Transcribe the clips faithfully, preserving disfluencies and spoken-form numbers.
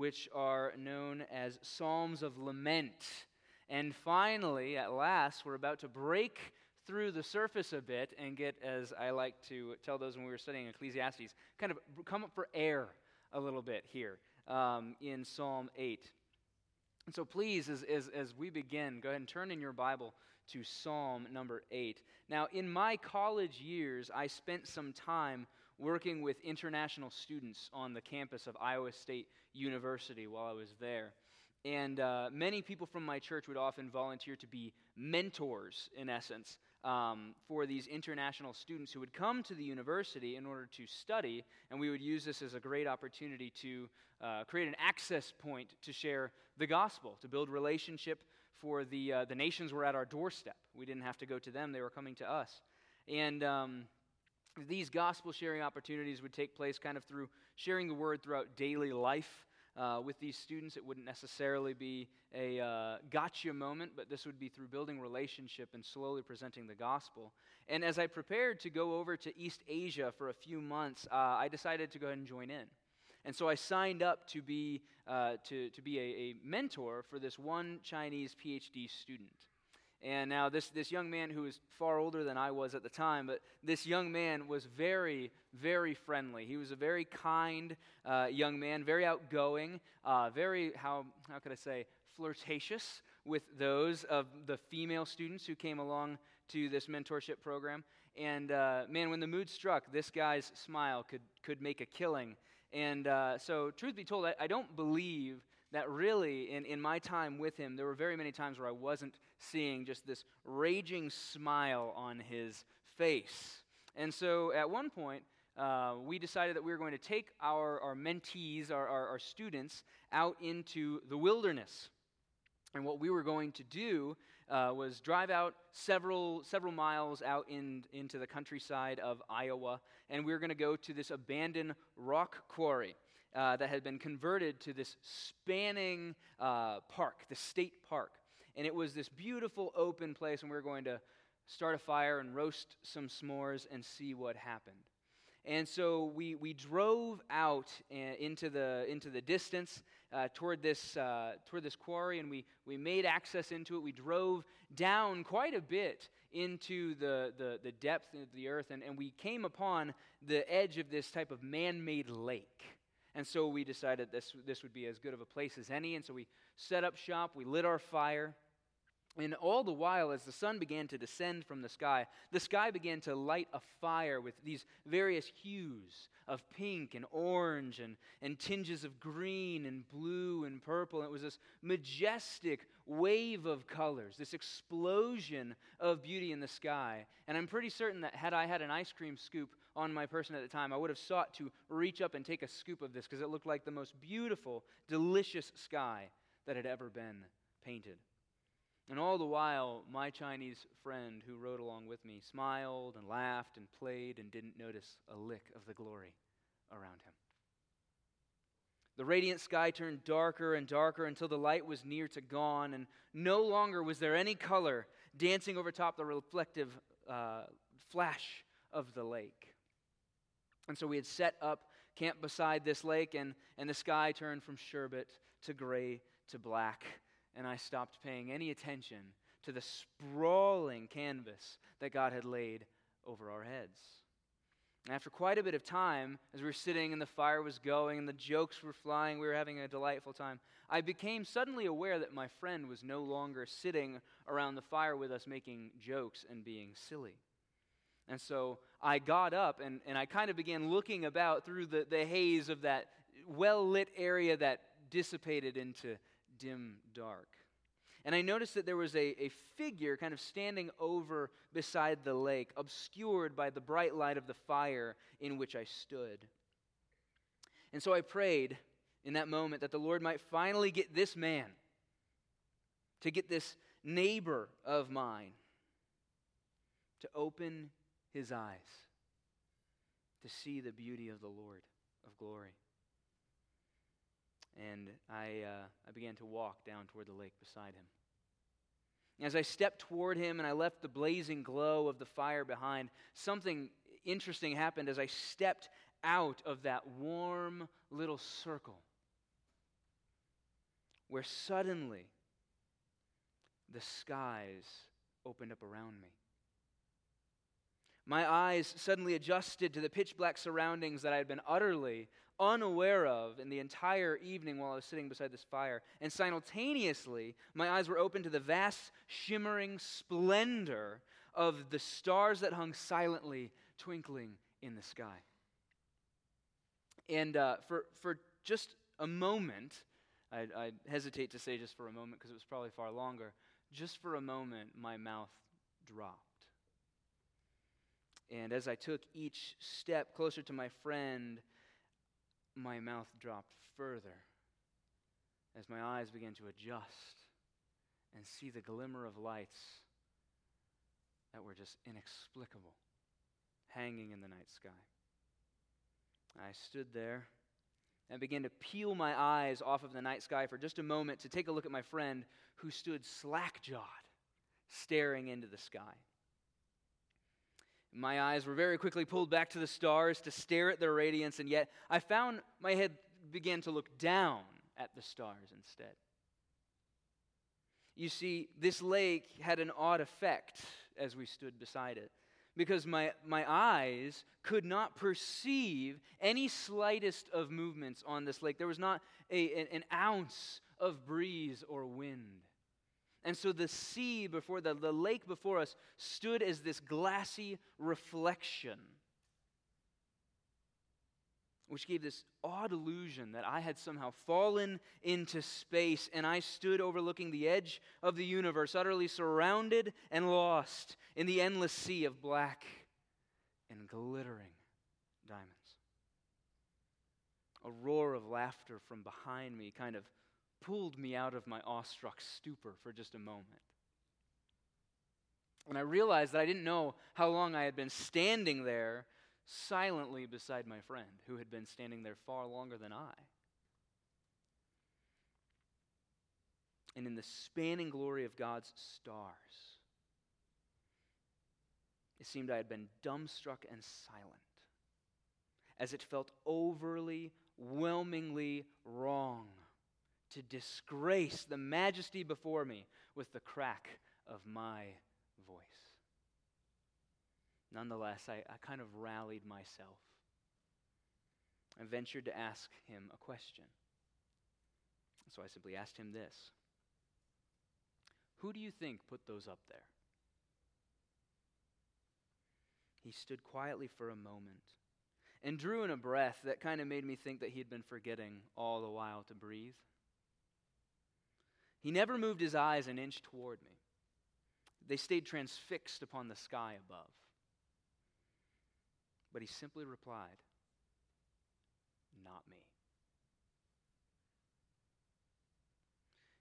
which are known as Psalms of Lament. And finally, at last, we're about to break through the surface a bit and get, as I like to tell those when we were studying Ecclesiastes, kind of come up for air a little bit here um, in Psalm eight. And so please, as, as, as we begin, go ahead and turn in your Bible to Psalm number eight. Now, in my college years, I spent some time working with international students on the campus of Iowa State University while I was there. And uh, many people from my church would often volunteer to be mentors, in essence, um, for these international students who would come to the university in order to study, and we would use this as a great opportunity to uh, create an access point to share the gospel, to build relationship for the uh, the nations were at our doorstep. We didn't have to go to them, they were coming to us. And um, these gospel-sharing opportunities would take place kind of through sharing the word throughout daily life. Uh, with these students, it wouldn't necessarily be a uh, gotcha moment, but this would be through building relationship and slowly presenting the gospel. And as I prepared to go over to East Asia for a few months, uh, I decided to go ahead and join in. And so I signed up to be uh, to to be a, a mentor for this one Chinese P H D student. And now this, this young man who was far older than I was at the time, but this young man was very, very friendly. He was a very kind uh, young man, very outgoing, uh, very, how how could I say, flirtatious with those of the female students who came along to this mentorship program. And uh, man, when the mood struck, this guy's smile could, could make a killing. And uh, so truth be told, I, I don't believe that really, in, in my time with him, there were very many times where I wasn't seeing just this raging smile on his face. And so at one point, uh, we decided that we were going to take our, our mentees, our, our, our students, out into the wilderness. And what we were going to do uh, was drive out several several miles out in, into the countryside of Iowa, and we were going to go to this abandoned rock quarry uh, that had been converted to this spanning uh, park, the state park. And it was this beautiful open place, and we were going to start a fire and roast some s'mores and see what happened. And so we we drove out into the into the distance uh, toward this uh, toward this quarry, and we we made access into it. We drove down quite a bit into the the, the depth of the earth, and, and we came upon the edge of this type of man-made lake. And so we decided this this would be as good of a place as any. And so we set up shop. We lit our fire. And all the while, as the sun began to descend from the sky, the sky began to light a fire with these various hues of pink and orange and, and tinges of green and blue and purple. And it was this majestic wave of colors, this explosion of beauty in the sky. And I'm pretty certain that had I had an ice cream scoop on my person at the time, I would have sought to reach up and take a scoop of this because it looked like the most beautiful, delicious sky that had ever been painted. And all the while, my Chinese friend who rode along with me smiled and laughed and played and didn't notice a lick of the glory around him. The radiant sky turned darker and darker until the light was near to gone, and no longer was there any color dancing over top the reflective uh, flash of the lake. And so we had set up camp beside this lake, and, and the sky turned from sherbet to gray to black. And I stopped paying any attention to the sprawling canvas that God had laid over our heads. And after quite a bit of time, as we were sitting and the fire was going and the jokes were flying, we were having a delightful time, I became suddenly aware that my friend was no longer sitting around the fire with us making jokes and being silly. And so I got up and, and I kind of began looking about through the, the haze of that well-lit area that dissipated into dim dark. And I noticed that there was a, a figure kind of standing over beside the lake, obscured by the bright light of the fire in which I stood. And so I prayed in that moment that the Lord might finally get this man, to get this neighbor of mine, to open his eyes, to see the beauty of the Lord of glory. And I uh, I began to walk down toward the lake beside him. As I stepped toward him and I left the blazing glow of the fire behind, something interesting happened as I stepped out of that warm little circle where suddenly the skies opened up around me. My eyes suddenly adjusted to the pitch-black surroundings that I had been utterly unaware of in the entire evening while I was sitting beside this fire. And simultaneously, my eyes were opened to the vast, shimmering splendor of the stars that hung silently, twinkling in the sky. And uh, for for just a moment, I, I hesitate to say just for a moment because it was probably far longer, just for a moment, my mouth dropped. And as I took each step closer to my friend, my mouth dropped further as my eyes began to adjust and see the glimmer of lights that were just inexplicable, hanging in the night sky. I stood there and began to peel my eyes off of the night sky for just a moment to take a look at my friend who stood slack-jawed, staring into the sky. My eyes were very quickly pulled back to the stars to stare at their radiance, and yet I found my head began to look down at the stars instead. You see, this lake had an odd effect as we stood beside it, because my, my eyes could not perceive any slightest of movements on this lake. There was not a, an, an ounce of breeze or wind. And so the sea before, the, the lake before us stood as this glassy reflection, which gave this odd illusion that I had somehow fallen into space and I stood overlooking the edge of the universe, utterly surrounded and lost in the endless sea of black and glittering diamonds. A roar of laughter from behind me kind of pulled me out of my awestruck stupor for just a moment. And I realized that I didn't know how long I had been standing there silently beside my friend, who had been standing there far longer than I. And in the spanning glory of God's stars, it seemed I had been dumbstruck and silent, as it felt overly, whelmingly wrong to disgrace the majesty before me with the crack of my voice. Nonetheless, I, I kind of rallied myself. I ventured to ask him a question. So I simply asked him this: who do you think put those up there? He stood quietly for a moment and drew in a breath that kind of made me think that he had been forgetting all the while to breathe. He never moved his eyes an inch toward me. They stayed transfixed upon the sky above. But he simply replied, "Not me."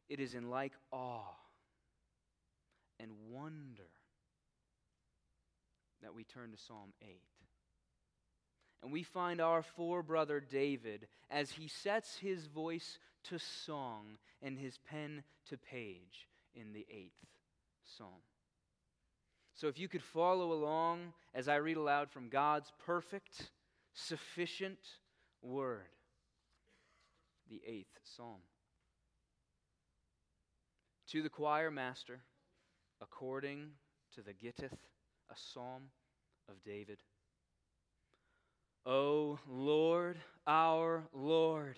It is in like awe and wonder that we turn to Psalm eight. And we find our forebrother David as he sets his voice to song and his pen to page in the eighth Psalm. So if you could follow along as I read aloud from God's perfect, sufficient word, the eighth Psalm. To the choir master, according to the Gittith, a psalm of David. O Lord, our Lord,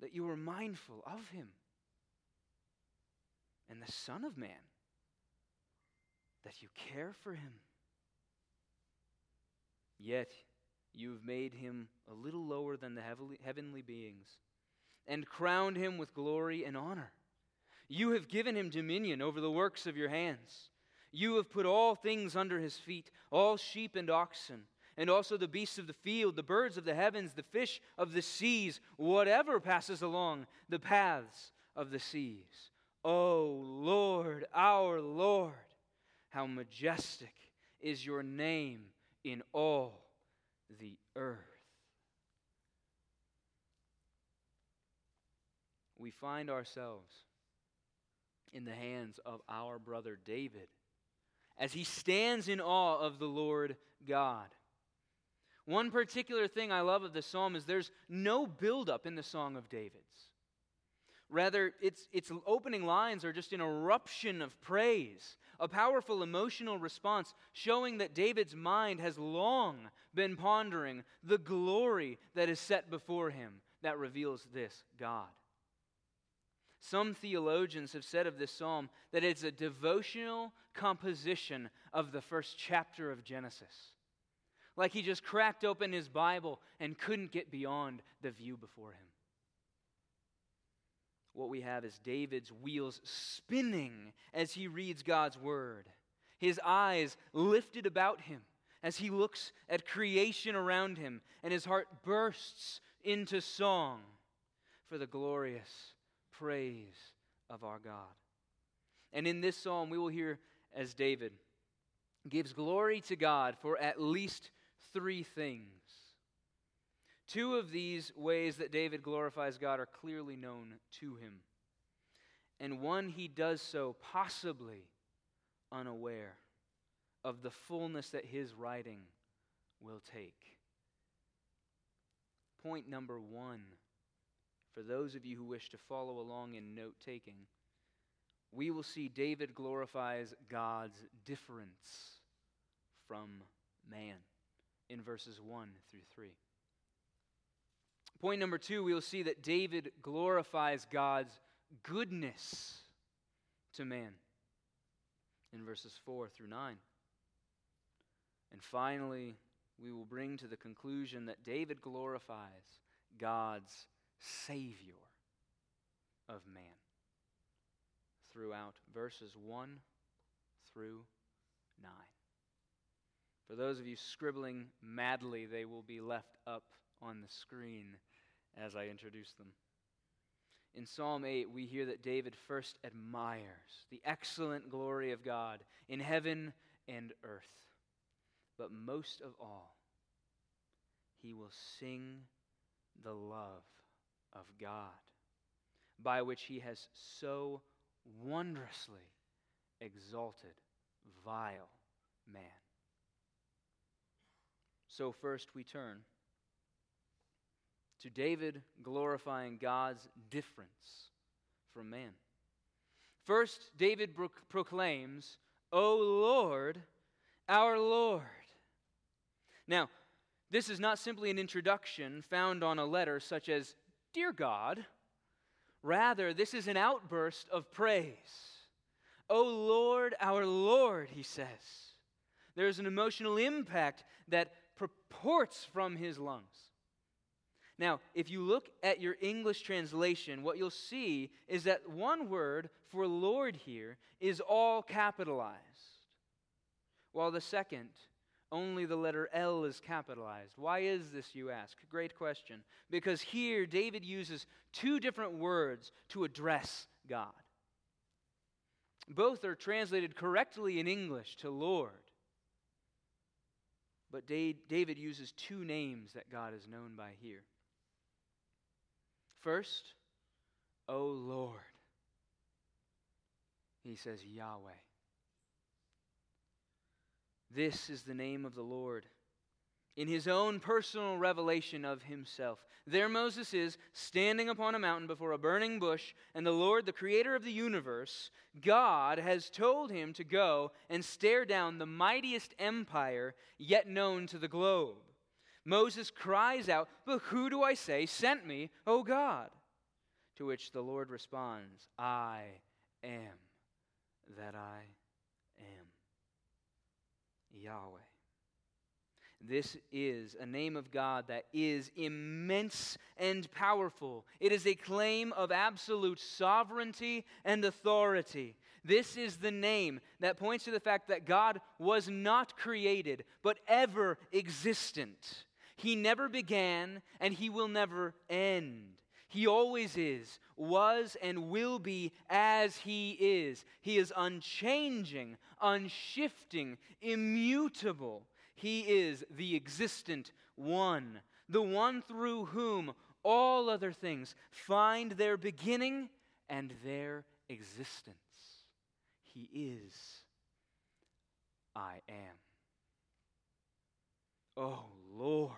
that you were mindful of him, and the Son of Man, that you care for him? Yet you have made him a little lower than the heavenly beings, and crowned him with glory and honor. You have given him dominion over the works of your hands. You have put all things under his feet, all sheep and oxen, and also the beasts of the field, the birds of the heavens, the fish of the seas, whatever passes along the paths of the seas. O Lord, our Lord, how majestic is your name in all the earth. We find ourselves in the hands of our brother David as he stands in awe of the Lord God. One particular thing I love of the psalm is there's no buildup in the Song of David's. Rather, its, its opening lines are just an eruption of praise, a powerful emotional response showing that David's mind has long been pondering the glory that is set before him that reveals this God. Some theologians have said of this psalm that it's a devotional composition of the first chapter of Genesis. Like he just cracked open his Bible and couldn't get beyond the view before him. What we have is David's wheels spinning as he reads God's word, his eyes lifted about him as he looks at creation around him, and his heart bursts into song for the glorious praise of our God. And in this psalm, we will hear as David gives glory to God for at least three things. Two of these ways that David glorifies God are clearly known to him, and one, he does so possibly unaware of the fullness that his writing will take. Point number one, for those of you who wish to follow along in note-taking, we will see David glorifies God's difference from man in verses one through three. Point number two, we will see that David glorifies God's goodness to man in verses four through nine. And finally, we will bring to the conclusion that David glorifies God's Savior of man throughout verses one through nine. For those of you scribbling madly, they will be left up on the screen as I introduce them. In Psalm eight, we hear that David first admires the excellent glory of God in heaven and earth. But most of all, he will sing the love of God, by which he has so wondrously exalted vile man. So first we turn to David glorifying God's difference from man. First, David pro- proclaims, O Lord, our Lord. Now, this is not simply an introduction found on a letter such as, Dear God. Rather, this is an outburst of praise. O Lord, our Lord, he says. There is an emotional impact that purports from his lungs. Now, if you look at your English translation, what you'll see is that one word for Lord here is all capitalized, while the second, only the letter L, is capitalized. Why is this, you ask? Great question. Because here, David uses two different words to address God. Both are translated correctly in English to Lord. But David uses two names that God is known by here. First, O Lord. He says Yahweh. This is the name of the Lord in his own personal revelation of himself. There Moses is standing upon a mountain before a burning bush, and the Lord, the creator of the universe, God, has told him to go and stare down the mightiest empire yet known to the globe. Moses cries out, But who do I say sent me, O God? To which the Lord responds, I am that I am. Yahweh. This is a name of God that is immense and powerful. It is a claim of absolute sovereignty and authority. This is the name that points to the fact that God was not created, but ever existent. He never began, and he will never end. He always is, was, and will be as He is. He is unchanging, unshifting, immutable. He is the existent one, the one through whom all other things find their beginning and their existence. He is I am. Oh, Lord,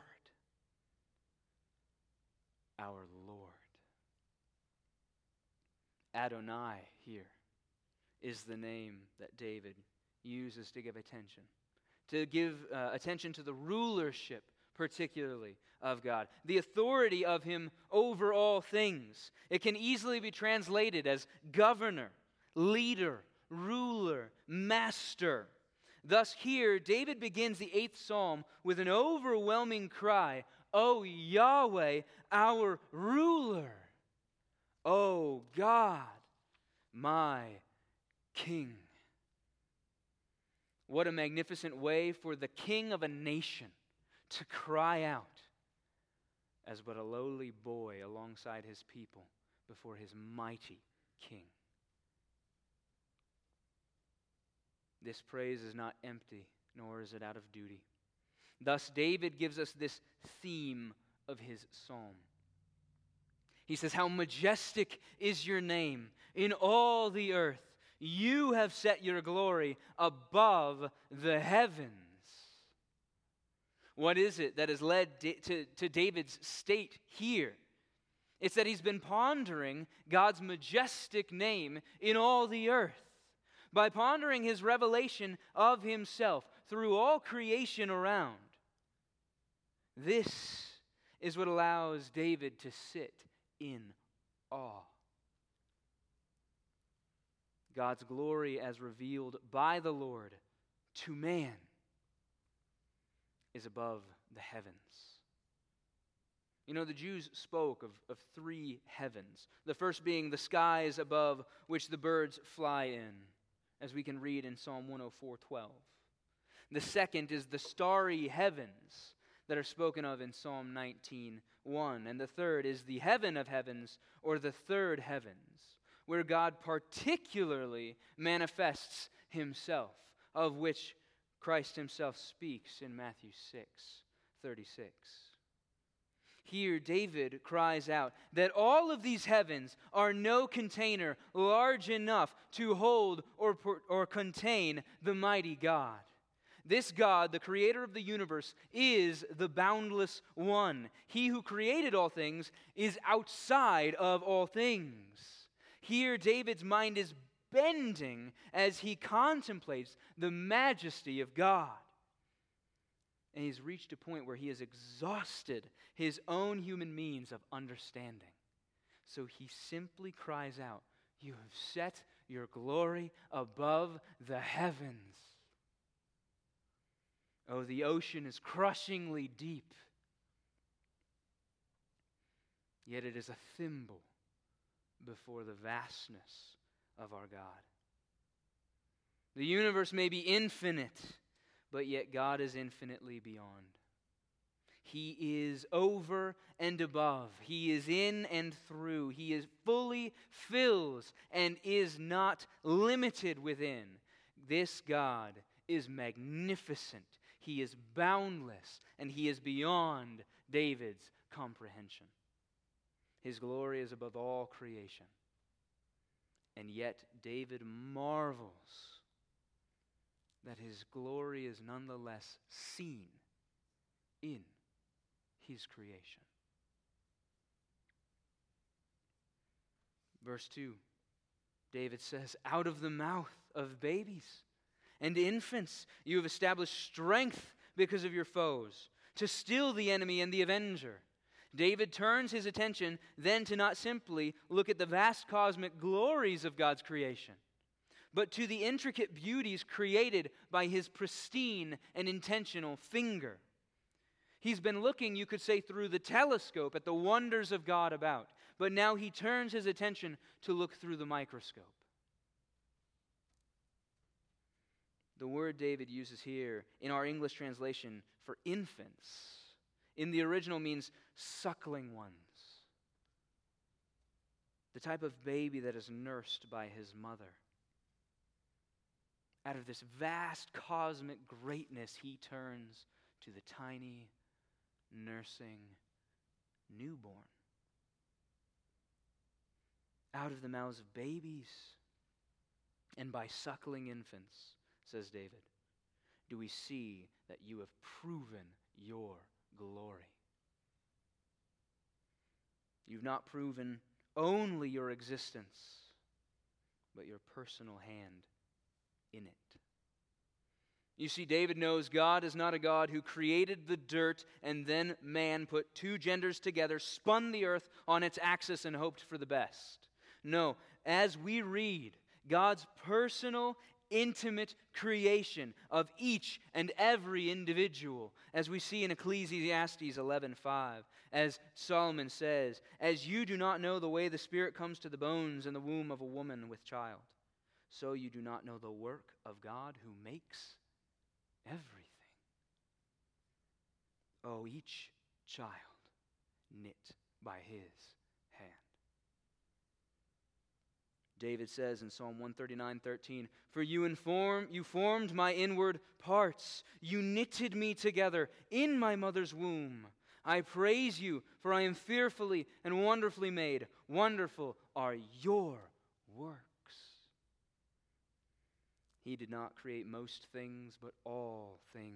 our Lord. Adonai here is the name that David uses to give attention, to give uh, attention to the rulership, particularly, of God, the authority of Him over all things. It can easily be translated as governor, leader, ruler, master. Thus here, David begins the eighth psalm with an overwhelming cry, O Yahweh, our ruler, O God, my King. What a magnificent way for the king of a nation to cry out as but a lowly boy alongside his people before his mighty King. This praise is not empty, nor is it out of duty. Thus, David gives us this theme of his psalm. He says, how majestic is your name in all the earth. You have set your glory above the heavens. What is it that has led to, to David's state here? It's that he's been pondering God's majestic name in all the earth. By pondering his revelation of himself through all creation around, this is what allows David to sit in awe. God's glory as revealed by the Lord to man is above the heavens. You know, the Jews spoke of, of three heavens, the first being the skies above which the birds fly in, as we can read in Psalm one oh four, twelve. The second is the starry heavens that are spoken of in Psalm nineteen, one. And the third is the heaven of heavens, or the third heavens, where God particularly manifests Himself, of which Christ Himself speaks in Matthew six, thirty-six. Here, David cries out that all of these heavens are no container large enough to hold or, or contain the mighty God. This God, the creator of the universe, is the boundless one. He who created all things is outside of all things. Here, David's mind is bending as he contemplates the majesty of God. And he's reached a point where he has exhausted his own human means of understanding. So he simply cries out, you have set your glory above the heavens. Oh, the ocean is crushingly deep. Yet it is a thimble before the vastness of our God. The universe may be infinite, but yet God is infinitely beyond. He is over and above. He is in and through. He is fully fills and is not limited within. This God is magnificent. He is boundless, and He is beyond David's comprehension. His glory is above all creation. And yet David marvels that his glory is nonetheless seen in his creation. Verse two, David says, out of the mouth of babies and infants you have established strength because of your foes, to still the enemy and the avenger. David turns his attention then to not simply look at the vast cosmic glories of God's creation, but to the intricate beauties created by His pristine and intentional finger. He's been looking, you could say, through the telescope at the wonders of God about, but now he turns his attention to look through the microscope. The word David uses here in our English translation for infants, in the original means suckling ones. the type of baby that is nursed by his mother. Out of this vast cosmic greatness, he turns to the tiny, nursing newborn. Out of the mouths of babies and by suckling infants, says David, do we see that you have proven your glory. You've not proven only your existence, but your personal hand in it. You see, David knows God is not a God who created the dirt and then man put two genders together, spun the earth on its axis and hoped for the best. No, as we read, God's personal, intimate creation of each and every individual, as we see in Ecclesiastes eleven five, as Solomon says, as you do not know the way the Spirit comes to the bones in the womb of a woman with child, so you do not know the work of God who makes everything. Oh, each child knit by his hand. David says in Psalm one thirty-nine thirteen, for you inform, you formed my inward parts. You knitted me together in my mother's womb. I praise you, for I am fearfully and wonderfully made. Wonderful are your works. He did not create most things, but all things.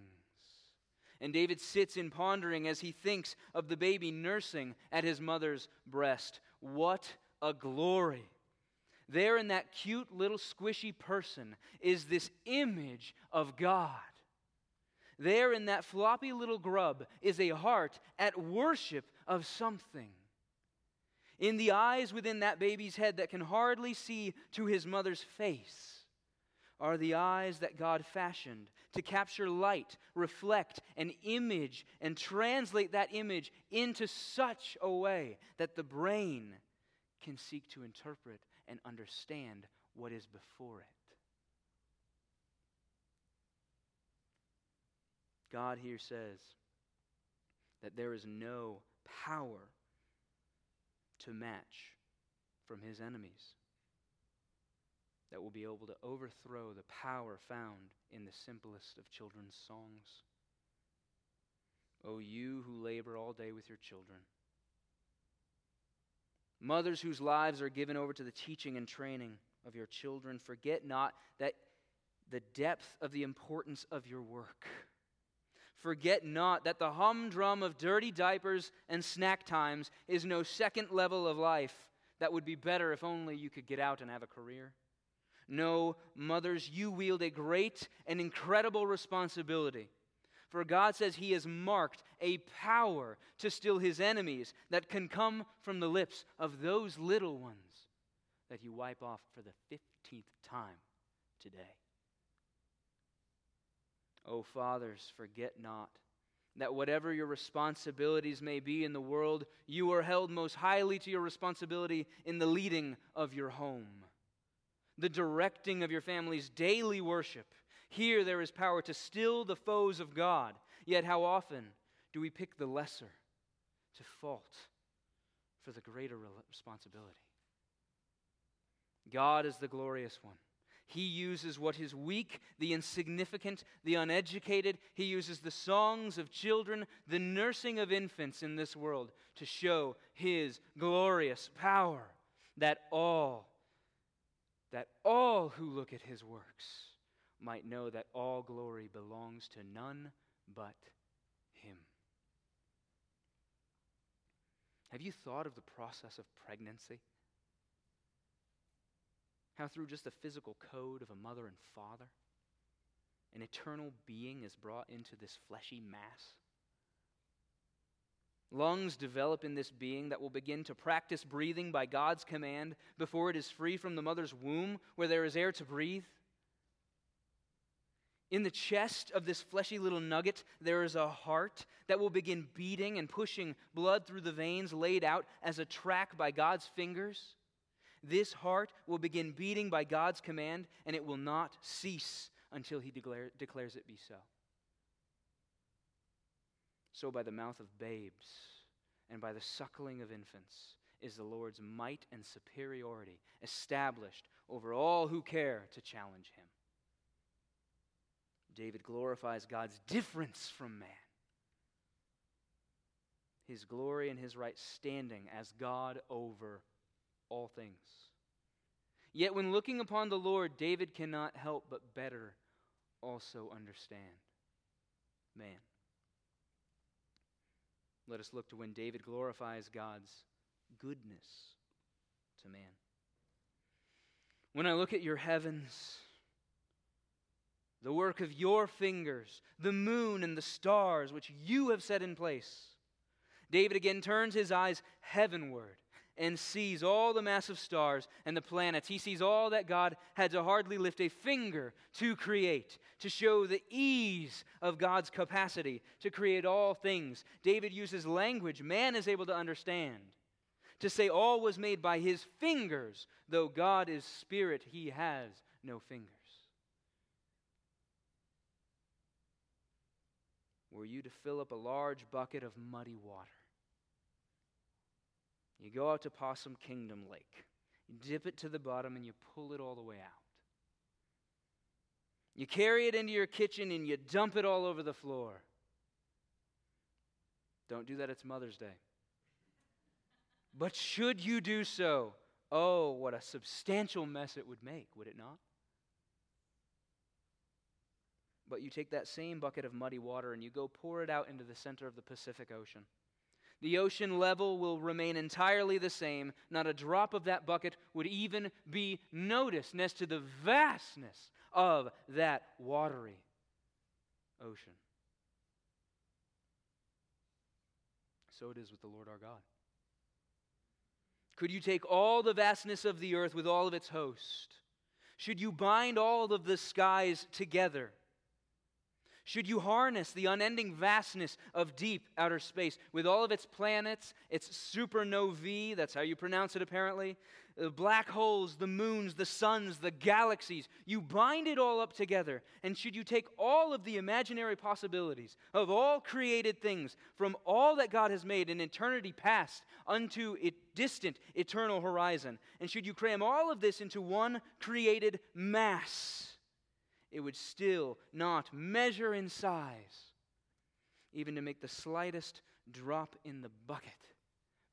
And David sits in pondering as he thinks of the baby nursing at his mother's breast. What a glory! There in that cute little squishy person is this image of God. There in that floppy little grub is a heart at worship of something. In the eyes within that baby's head that can hardly see to his mother's face are the eyes that God fashioned to capture light, reflect an image, and translate that image into such a way that the brain can seek to interpret and understand what is before it. God here says that there is no power to match from his enemies that will be able to overthrow the power found in the simplest of children's songs. O you who labor all day with your children, mothers whose lives are given over to the teaching and training of your children, forget not that the depth of the importance of your work. Forget not that the humdrum of dirty diapers and snack times is no second level of life that would be better if only you could get out and have a career. No, mothers, you wield a great and incredible responsibility. For God says he has marked a power to still his enemies that can come from the lips of those little ones that you wipe off for the fifteenth time today. Oh, fathers, forget not that whatever your responsibilities may be in the world, you are held most highly to your responsibility in the leading of your home, the directing of your family's daily worship. Here there is power to still the foes of God. Yet how often do we pick the lesser to fault for the greater responsibility? God is the glorious one. He uses what is weak, the insignificant, the uneducated. He uses the songs of children, the nursing of infants in this world to show his glorious power that all, that all who look at his works might know that all glory belongs to none but him. Have you thought of the process of pregnancy? How through just the physical code of a mother and father, an eternal being is brought into this fleshy mass. Lungs develop in this being that will begin to practice breathing by God's command before it is free from the mother's womb where there is air to breathe. In the chest of this fleshy little nugget, there is a heart that will begin beating and pushing blood through the veins laid out as a track by God's fingers. This heart will begin beating by God's command, and it will not cease until he declare, declares it be so. So by the mouth of babes and by the suckling of infants, is the Lord's might and superiority, established over all who care to challenge him. David glorifies God's difference from man, his glory and his right standing as God over all things. Yet when looking upon the Lord, David cannot help but better also understand man. Let us look to when David glorifies God's goodness to man. When I look at your heavens, the work of your fingers, the moon and the stars which you have set in place, David again turns his eyes heavenward and sees all the massive stars and the planets. He sees all that God had to hardly lift a finger to create, to show the ease of God's capacity to create all things. David uses language man is able to understand to say all was made by his fingers. Though God is spirit, he has no fingers. Were you to fill up a large bucket of muddy water, you go out to Possum Kingdom Lake, you dip it to the bottom, and you pull it all the way out. You carry it into your kitchen, and you dump it all over the floor. Don't do that, it's Mother's Day. But should you do so, oh, what a substantial mess it would make, would it not? But you take that same bucket of muddy water, and you go pour it out into the center of the Pacific Ocean. The ocean level will remain entirely the same. Not a drop of that bucket would even be noticed next to the vastness of that watery ocean. So it is with the Lord our God. Could you take all the vastness of the earth with all of its host? Should you bind all of the skies together? Should you harness the unending vastness of deep outer space with all of its planets, its supernovae, that's how you pronounce it apparently, the black holes, the moons, the suns, the galaxies, you bind it all up together, and should you take all of the imaginary possibilities of all created things from all that God has made in eternity past unto a distant eternal horizon, and should you cram all of this into one created mass, it would still not measure in size, even to make the slightest drop in the bucket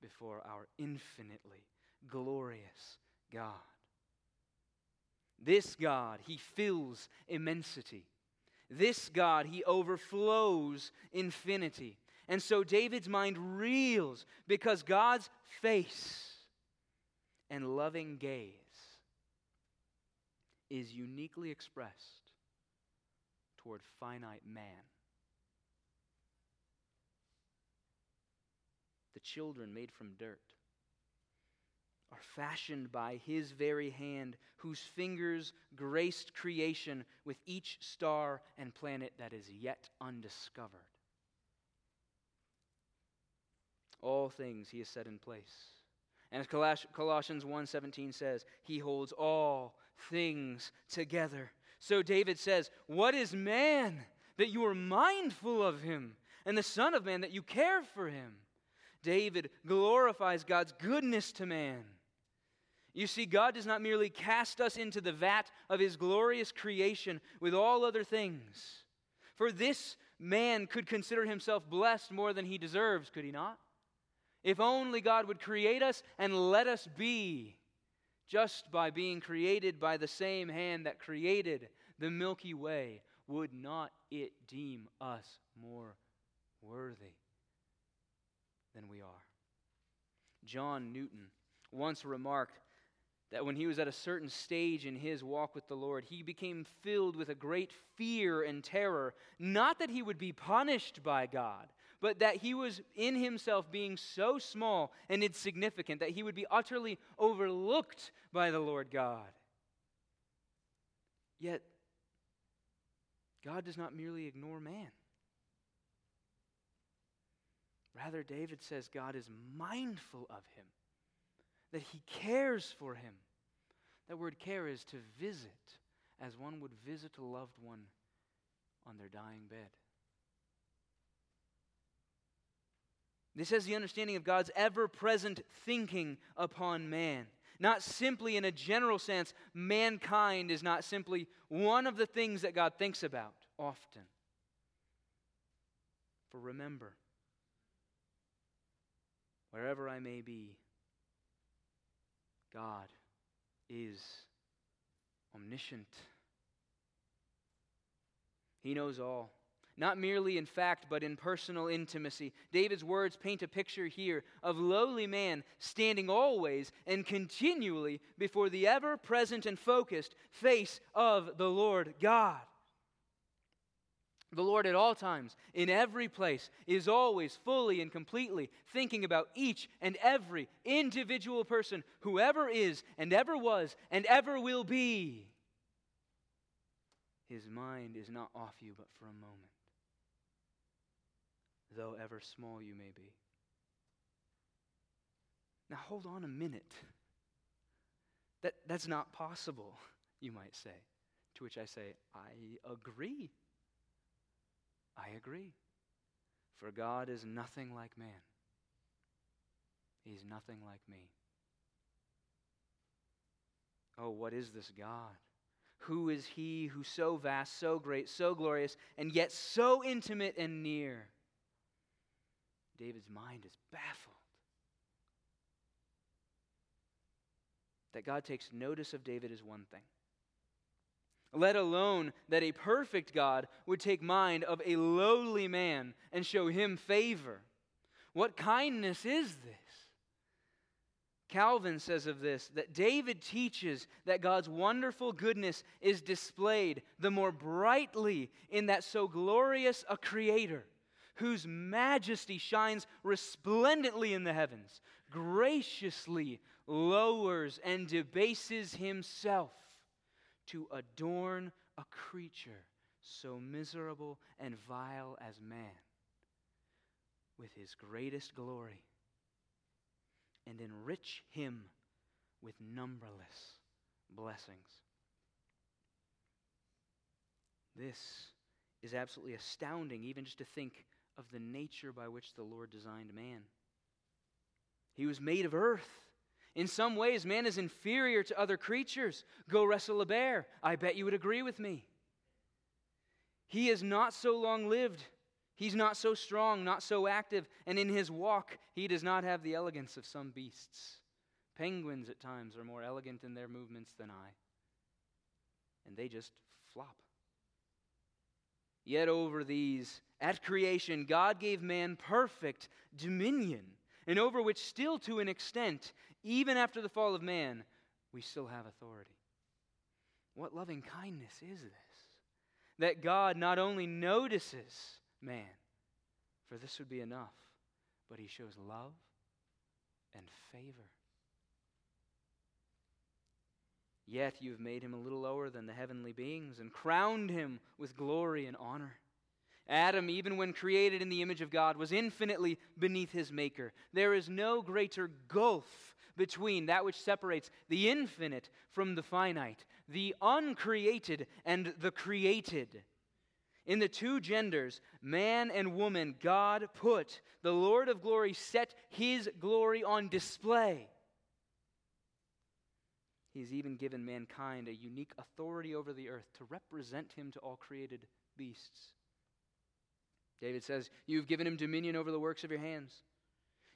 before our infinitely glorious God. This God, he fills immensity. This God, he overflows infinity. And so David's mind reels because God's face and loving gaze is uniquely expressed toward finite man. The children made from dirt are fashioned by his very hand, whose fingers graced creation with each star and planet that is yet undiscovered. All things he has set in place. And as Coloss- Colossians one seventeen says, he holds all things together. So David says, what is man that you are mindful of him, and the Son of Man that you care for him? David glorifies God's goodness to man. You see, God does not merely cast us into the vat of his glorious creation with all other things. For this man could consider himself blessed more than he deserves, could he not? If only God would create us and let us be, just by being created by the same hand that created the Milky Way, would not it deem us more worthy than we are? John Newton once remarked that when he was at a certain stage in his walk with the Lord, he became filled with a great fear and terror, not that he would be punished by God, but that he was in himself being so small and insignificant that he would be utterly overlooked by the Lord God. Yet, God does not merely ignore man. Rather, David says God is mindful of him, that he cares for him. That word care is to visit, as one would visit a loved one on their dying bed. This has the understanding of God's ever-present thinking upon man. Not simply in a general sense, mankind is not simply one of the things that God thinks about often. For remember, wherever I may be, God is omniscient. He knows all. Not merely in fact, but in personal intimacy. David's words paint a picture here of lowly man standing always and continually before the ever-present and focused face of the Lord God. The Lord at all times, in every place, is always fully and completely thinking about each and every individual person, whoever is and ever was and ever will be. His mind is not off you but for a moment, though ever small you may be. Now hold on a minute. That, that's not possible, you might say. To which I say, I agree. I agree. For God is nothing like man. He's nothing like me. Oh, what is this God? Who is He who so vast, so great, so glorious, and yet so intimate and near? David's mind is baffled. That God takes notice of David is one thing. Let alone that a perfect God would take mind of a lowly man and show him favor. What kindness is this? Calvin says of this, that David teaches that God's wonderful goodness is displayed the more brightly in that so glorious a creator, whose majesty shines resplendently in the heavens, graciously lowers and debases himself to adorn a creature so miserable and vile as man with his greatest glory, and enrich him with numberless blessings. This is absolutely astounding, even just to think of the nature by which the Lord designed man. He was made of earth. In some ways, man is inferior to other creatures. Go wrestle a bear. I bet you would agree with me. He is not so long-lived. He's not so strong, not so active. And in his walk, he does not have the elegance of some beasts. Penguins at times are more elegant in their movements than I. And they just flop. Yet over these, at creation, God gave man perfect dominion, and over which still to an extent, even after the fall of man, we still have authority. What loving kindness is this? That God not only notices man, for this would be enough, but He shows love and favor. Yet you've made him a little lower than the heavenly beings and crowned him with glory and honor. Adam, even when created in the image of God, was infinitely beneath his Maker. There is no greater gulf between that which separates the infinite from the finite, the uncreated and the created. In the two genders, man and woman, God put, the Lord of glory set His glory on display. He has even given mankind a unique authority over the earth to represent Him to all created beasts. David says, you've given Him dominion over the works of your hands.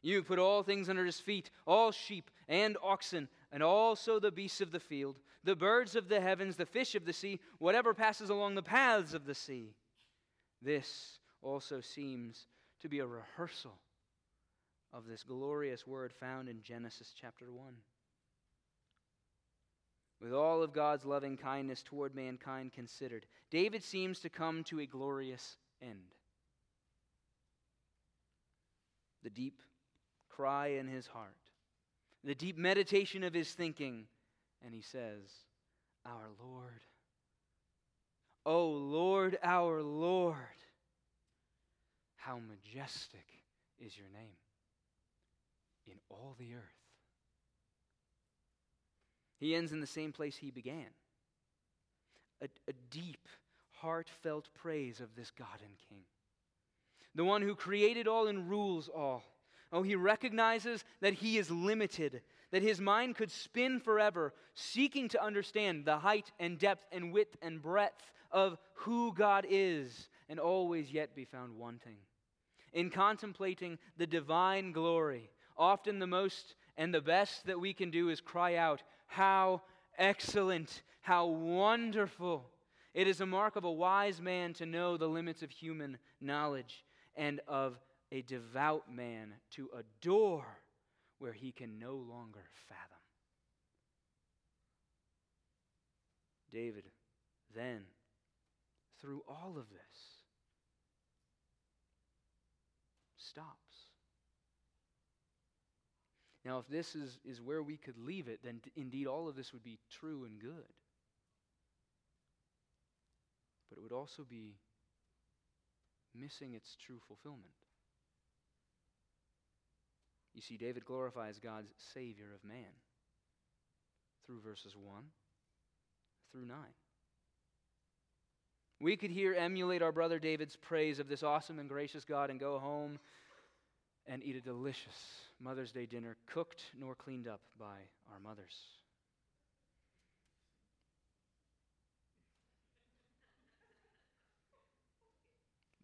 You've put all things under His feet, all sheep and oxen, and also the beasts of the field, the birds of the heavens, the fish of the sea, whatever passes along the paths of the sea. This also seems to be a rehearsal of this glorious word found in Genesis chapter one. With all of God's loving kindness toward mankind considered, David seems to come to a glorious end. The deep cry in his heart, the deep meditation of his thinking, and he says, Our Lord, O Lord, our Lord, how majestic is your name in all the earth. He ends in the same place he began. A, a deep, heartfelt praise of this God and King. The one who created all and rules all. Oh, he recognizes that he is limited, that his mind could spin forever, seeking to understand the height and depth and width and breadth of who God is, and always yet be found wanting. In contemplating the divine glory, often the most and the best that we can do is cry out, "How excellent, how wonderful!" It is a mark of a wise man to know the limits of human knowledge, and of a devout man to adore where he can no longer fathom. David, then, through all of this, stops. Now, if this is, is where we could leave it, then indeed all of this would be true and good. But it would also be missing its true fulfillment. You see, David glorifies God's Savior of man through verses one through nine. We could here emulate our brother David's praise of this awesome and gracious God and go home and eat a delicious Mother's Day dinner, cooked nor cleaned up by our mothers.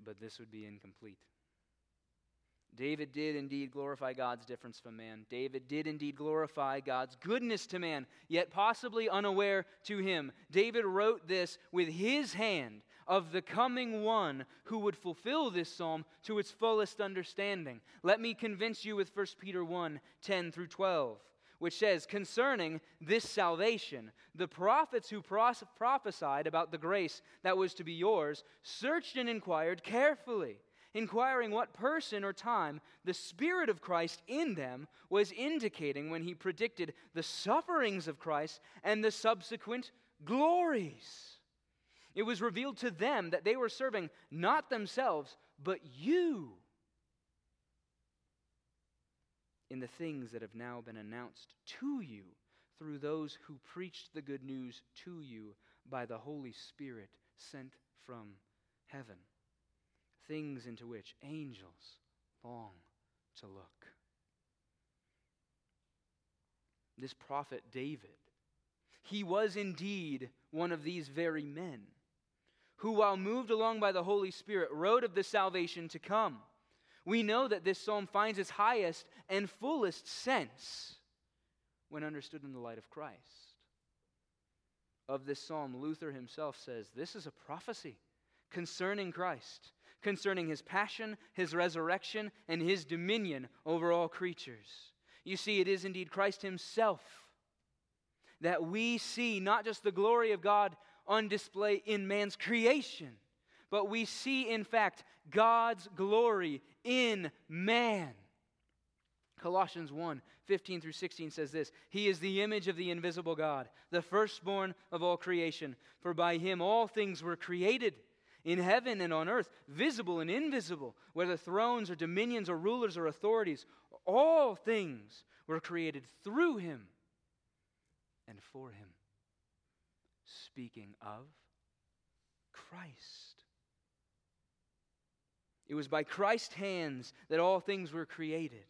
But this would be incomplete. David did indeed glorify God's difference from man. David did indeed glorify God's goodness to man, yet possibly unaware to him. David wrote this with his hand of the coming one who would fulfill this psalm to its fullest understanding. Let me convince you with First Peter one, ten through twelve, which says, "Concerning this salvation, the prophets who pros- prophesied about the grace that was to be yours searched and inquired carefully, inquiring what person or time the Spirit of Christ in them was indicating when he predicted the sufferings of Christ and the subsequent glories. It was revealed to them that they were serving not themselves, but you, in the things that have now been announced to you through those who preached the good news to you by the Holy Spirit sent from heaven, things into which angels long to look." This prophet David, he was indeed one of these very men who, while moved along by the Holy Spirit, wrote of the salvation to come. We know that this psalm finds its highest and fullest sense when understood in the light of Christ. Of this psalm, Luther himself says, "This is a prophecy concerning Christ, concerning his passion, his resurrection, and his dominion over all creatures." You see, it is indeed Christ himself that we see, not just the glory of God on display in man's creation, but we see, in fact, God's glory in man. Colossians one, fifteen through sixteen says this, "He is the image of the invisible God, the firstborn of all creation. For by him all things were created, in heaven and on earth, visible and invisible, whether thrones or dominions or rulers or authorities. All things were created through him and for him." Speaking of Christ. It was by Christ's hands that all things were created.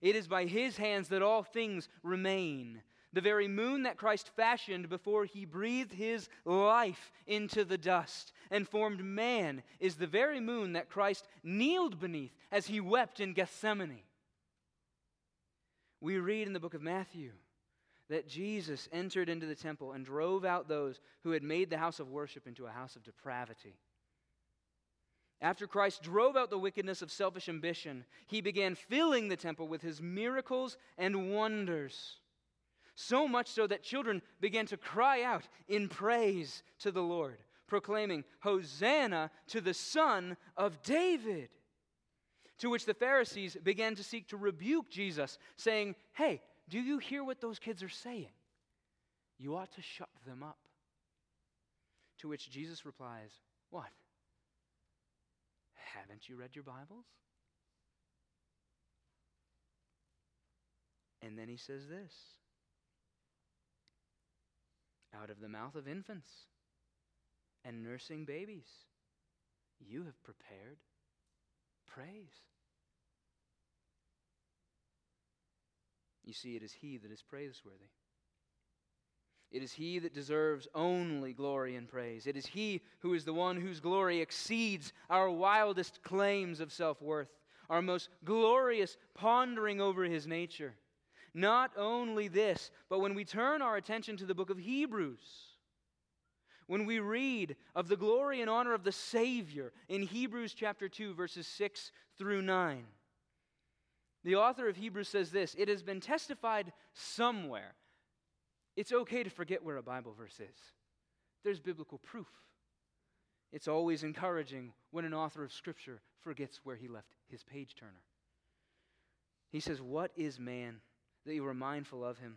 It is by his hands that all things remain. The very moon that Christ fashioned before he breathed his life into the dust and formed man is the very moon that Christ kneeled beneath as he wept in Gethsemane. We read in the book of Matthew that Jesus entered into the temple and drove out those who had made the house of worship into a house of depravity. After Christ drove out the wickedness of selfish ambition, he began filling the temple with his miracles and wonders. So much so that children began to cry out in praise to the Lord, proclaiming, "Hosanna to the Son of David." To which the Pharisees began to seek to rebuke Jesus, saying, "Hey, do you hear what those kids are saying? You ought to shut them up." To which Jesus replies, "What? Haven't you read your Bibles?" And then he says this, "Out of the mouth of infants and nursing babies, you have prepared praise." You see, it is He that is praiseworthy. It is He that deserves only glory and praise. It is He who is the one whose glory exceeds our wildest claims of self-worth, our most glorious pondering over His nature. Not only this, but when we turn our attention to the book of Hebrews, when we read of the glory and honor of the Savior in Hebrews chapter two, verses six through nine, the author of Hebrews says this: it has been testified somewhere. It's okay to forget where a Bible verse is. There's biblical proof. It's always encouraging when an author of Scripture forgets where he left his page turner. He says, "What is man that you were mindful of him,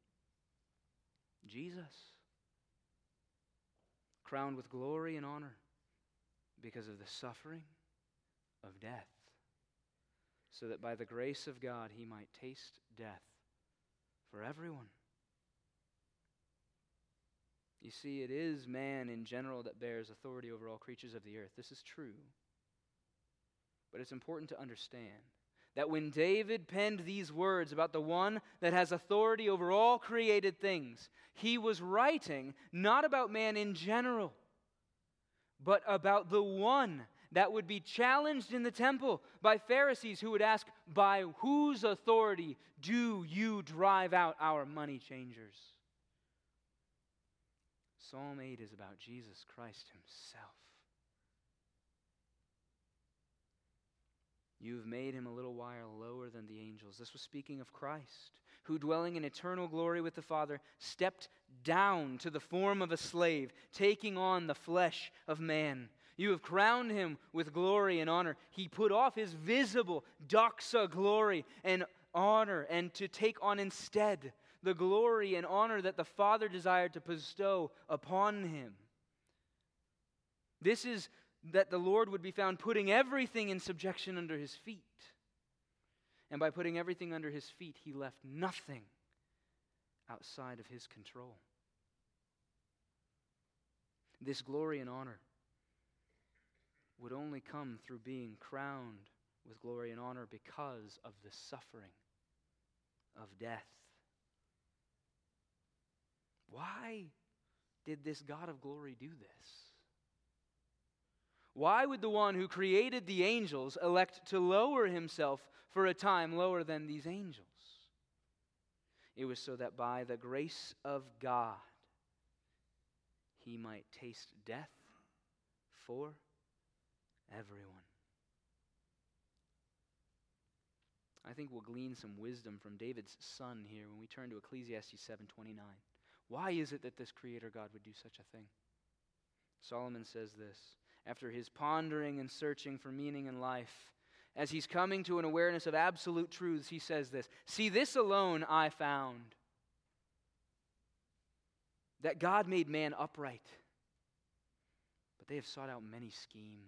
Jesus, crowned with glory and honor because of the suffering of death, so that by the grace of God He might taste death for everyone." You see, it is man in general that bears authority over all creatures of the earth. This is true. But it's important to understand that when David penned these words about the one that has authority over all created things, he was writing not about man in general, but about the one that would be challenged in the temple by Pharisees who would ask, "By whose authority do you drive out our money changers?" Psalm eight is about Jesus Christ Himself. "You've made Him a little while lower than the angels." This was speaking of Christ, who, dwelling in eternal glory with the Father, stepped down to the form of a slave, taking on the flesh of man. "You have crowned Him with glory and honor." He put off His visible doxa glory and honor, and to take on instead the glory and honor that the Father desired to bestow upon Him. This is that the Lord would be found putting everything in subjection under His feet. And by putting everything under His feet, He left nothing outside of His control. This glory and honor would only come through being crowned with glory and honor because of the suffering of death. Why did this God of glory do this? Why would the one who created the angels elect to lower Himself for a time lower than these angels? It was so that by the grace of God, He might taste death for everyone. I think we'll glean some wisdom from David's son here when we turn to Ecclesiastes seven twenty-nine. Why is it that this Creator God would do such a thing? Solomon says this, after his pondering and searching for meaning in life, as he's coming to an awareness of absolute truths, he says this: "See, this alone I found, that God made man upright, but they have sought out many schemes."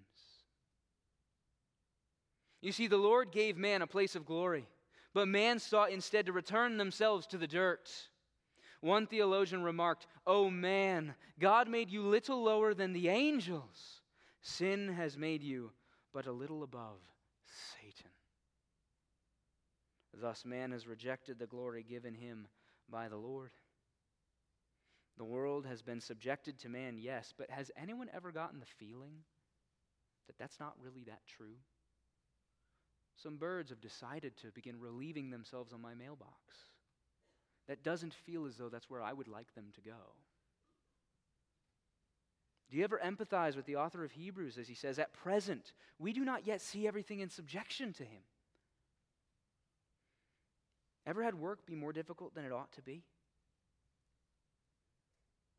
You see, the Lord gave man a place of glory, but man sought instead to return themselves to the dirt. One theologian remarked, "O man, God made you little lower than the angels. Sin has made you but a little above Satan." Thus, man has rejected the glory given him by the Lord. The world has been subjected to man, yes, but has anyone ever gotten the feeling that that's not really that true? Some birds have decided to begin relieving themselves on my mailbox. That doesn't feel as though that's where I would like them to go. Do you ever empathize with the author of Hebrews as he says, "At present, we do not yet see everything in subjection to Him"? Ever had work be more difficult than it ought to be?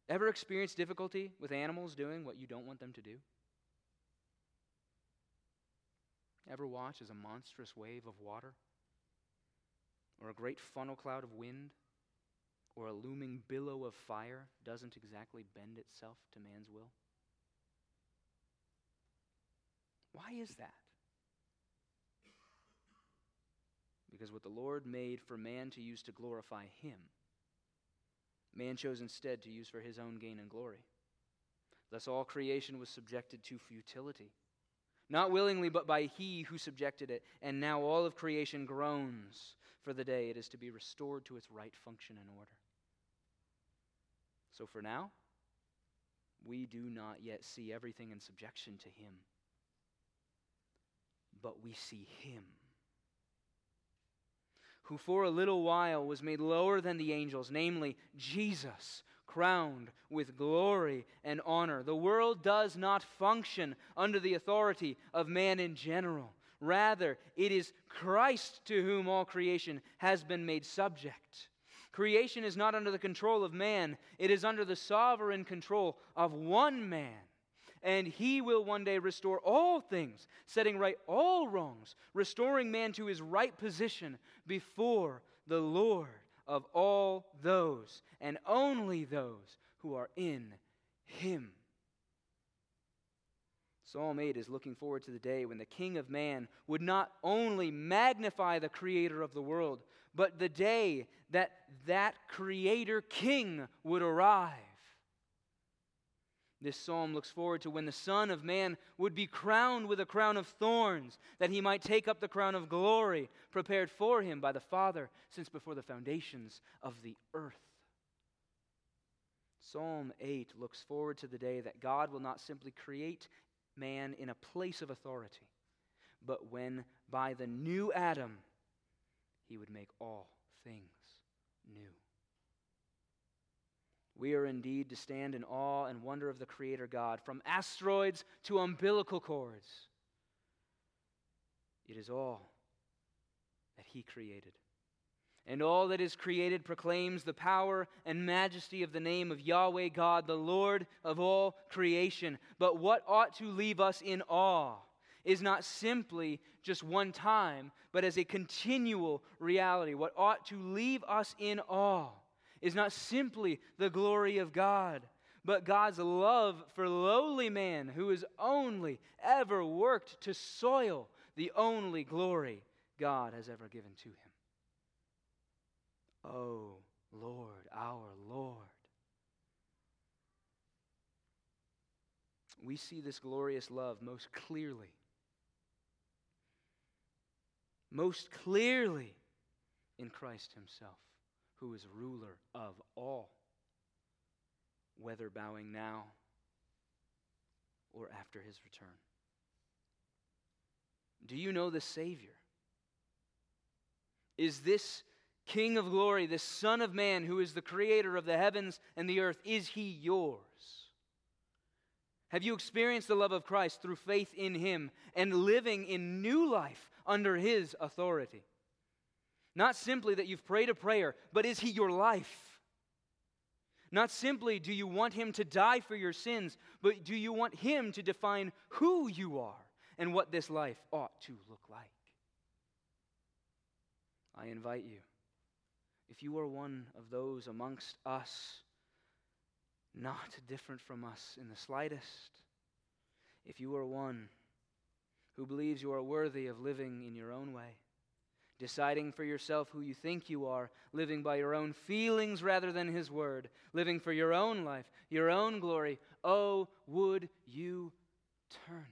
Ever experienced difficulty with animals doing what you don't want them to do? Ever watch as a monstrous wave of water or a great funnel cloud of wind, or a looming billow of fire doesn't exactly bend itself to man's will? Why is that? Because what the Lord made for man to use to glorify him, man chose instead to use for his own gain and glory. Thus all creation was subjected to futility, not willingly, but by he who subjected it. And now all of creation groans for the day it is to be restored to its right function and order. So for now, we do not yet see everything in subjection to him, but we see him who for a little while was made lower than the angels, namely Jesus, crowned with glory and honor. The world does not function under the authority of man in general. Rather, it is Christ to whom all creation has been made subject. Creation is not under the control of man. It is under the sovereign control of one man. And he will one day restore all things, setting right all wrongs, restoring man to his right position before the Lord of all those and only those who are in him. Psalm eight is looking forward to the day when the King of Man would not only magnify the Creator of the world, but the day that that Creator King would arrive. This psalm looks forward to when the Son of Man would be crowned with a crown of thorns, that he might take up the crown of glory prepared for him by the Father since before the foundations of the earth. Psalm eight looks forward to the day that God will not simply create man in a place of authority, but when by the new Adam he would make all things new. We are indeed to stand in awe and wonder of the Creator God, from asteroids to umbilical cords. It is all that He created. And all that is created proclaims the power and majesty of the name of Yahweh God, the Lord of all creation. But what ought to leave us in awe is not simply just one time, but as a continual reality. What ought to leave us in awe is not simply the glory of God, but God's love for lowly man who has only ever worked to soil the only glory God has ever given to him. Oh, Lord, our Lord. We see this glorious love most clearly, most clearly in Christ himself, who is ruler of all, whether bowing now or after his return. Do you know the Savior? Is this King of glory, this Son of Man, who is the creator of the heavens and the earth, is he yours? Have you experienced the love of Christ through faith in him and living in new life under his authority? Not simply that you've prayed a prayer, but is he your life? Not simply do you want him to die for your sins, but do you want him to define who you are and what this life ought to look like? I invite you, if you are one of those amongst us, not different from us in the slightest, if you are one who believes you are worthy of living in your own way, deciding for yourself who you think you are, living by your own feelings rather than his word, living for your own life, your own glory, oh, would you turn?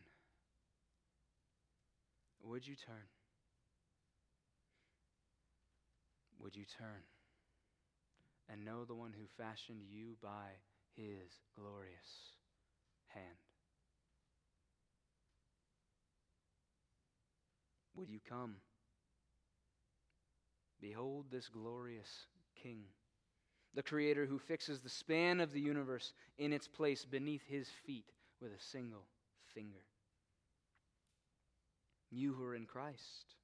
Would you turn? Would you turn and know the one who fashioned you by his glorious hand? Would you come? Behold this glorious King, the Creator who fixes the span of the universe in its place beneath his feet with a single finger. You who are in Christ,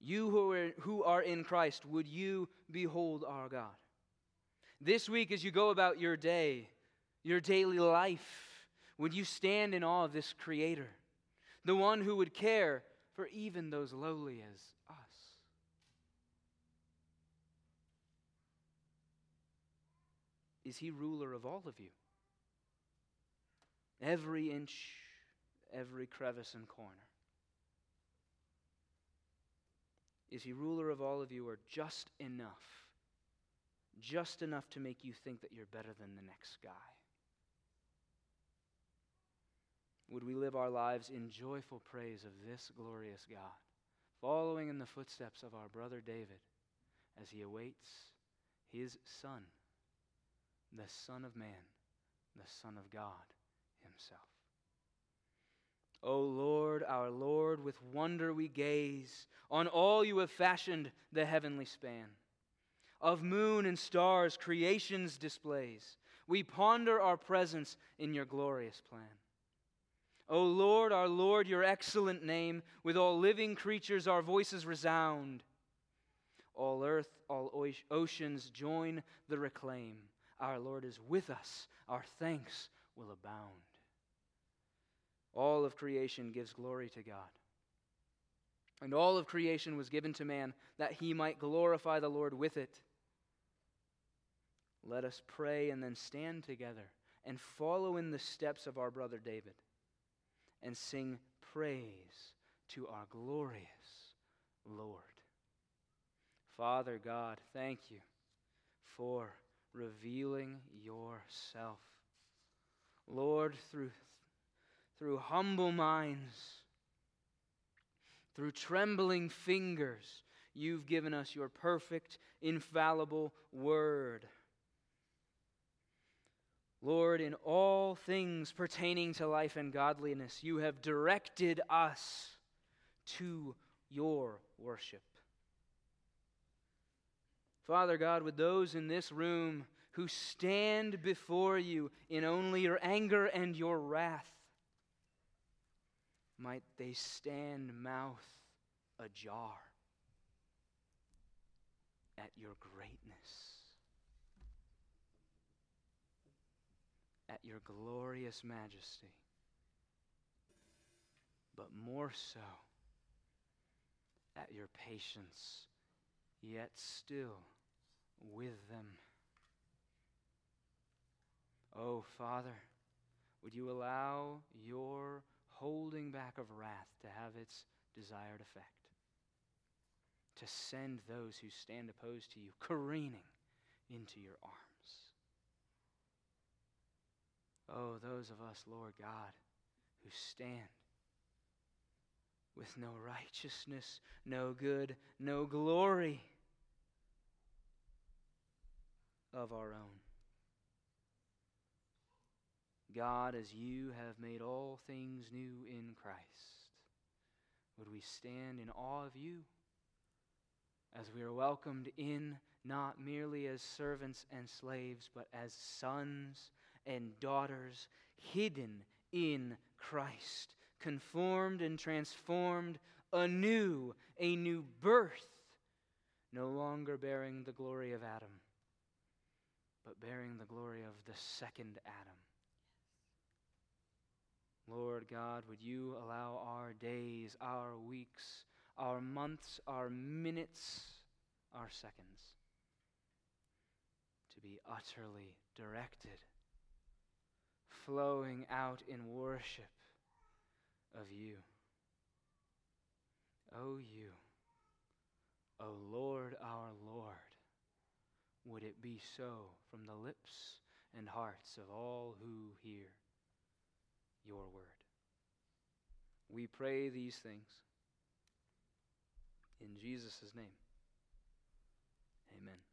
you who are, who are in Christ, would you behold our God? This week as you go about your day, your daily life, would you stand in awe of this Creator, the one who would care for even those lowly as us? is he ruler of all of you? Every inch, every crevice and corner. Is he ruler of all of you, or just enough? Just enough to make you think that you're better than the next guy? Would we live our lives in joyful praise of this glorious God, following in the footsteps of our brother David as he awaits his Son, the Son of Man, the Son of God himself? O Lord, our Lord, with wonder we gaze on all you have fashioned the heavenly span. Of moon and stars, creation's displays, we ponder our presence in your glorious plan. O Lord, our Lord, your excellent name, with all living creatures our voices resound. All earth, all oceans join the reclaim. Our Lord is with us, our thanks will abound. All of creation gives glory to God. And all of creation was given to man that he might glorify the Lord with it. Let us pray and then stand together and follow in the steps of our brother David and sing praise to our glorious Lord. Father God, thank you for revealing yourself. Lord, through, through humble minds, through trembling fingers, you've given us your perfect, infallible word. Lord, in all things pertaining to life and godliness, you have directed us to your worship. Father God, with those in this room who stand before you in only your anger and your wrath, might they stand mouth ajar at your greatness, at your glorious majesty, but more so at your patience, yet still with them. Oh, Father, would you allow your holding back of wrath to have its desired effect, to send those who stand opposed to you careening into your arms? Oh, those of us, Lord God, who stand with no righteousness, no good, no glory of our own. God, as you have made all things new in Christ, would we stand in awe of you as we are welcomed in, not merely as servants and slaves, but as sons and daughters, hidden in Christ, conformed and transformed anew, a new birth, no longer bearing the glory of Adam, but bearing the glory of the second Adam. Lord God, would you allow our days, our weeks, our months, our minutes, our seconds to be utterly directed, flowing out in worship of you. O you, O Lord, our Lord, would it be so from the lips and hearts of all who hear your word. We pray these things in Jesus' name. Amen.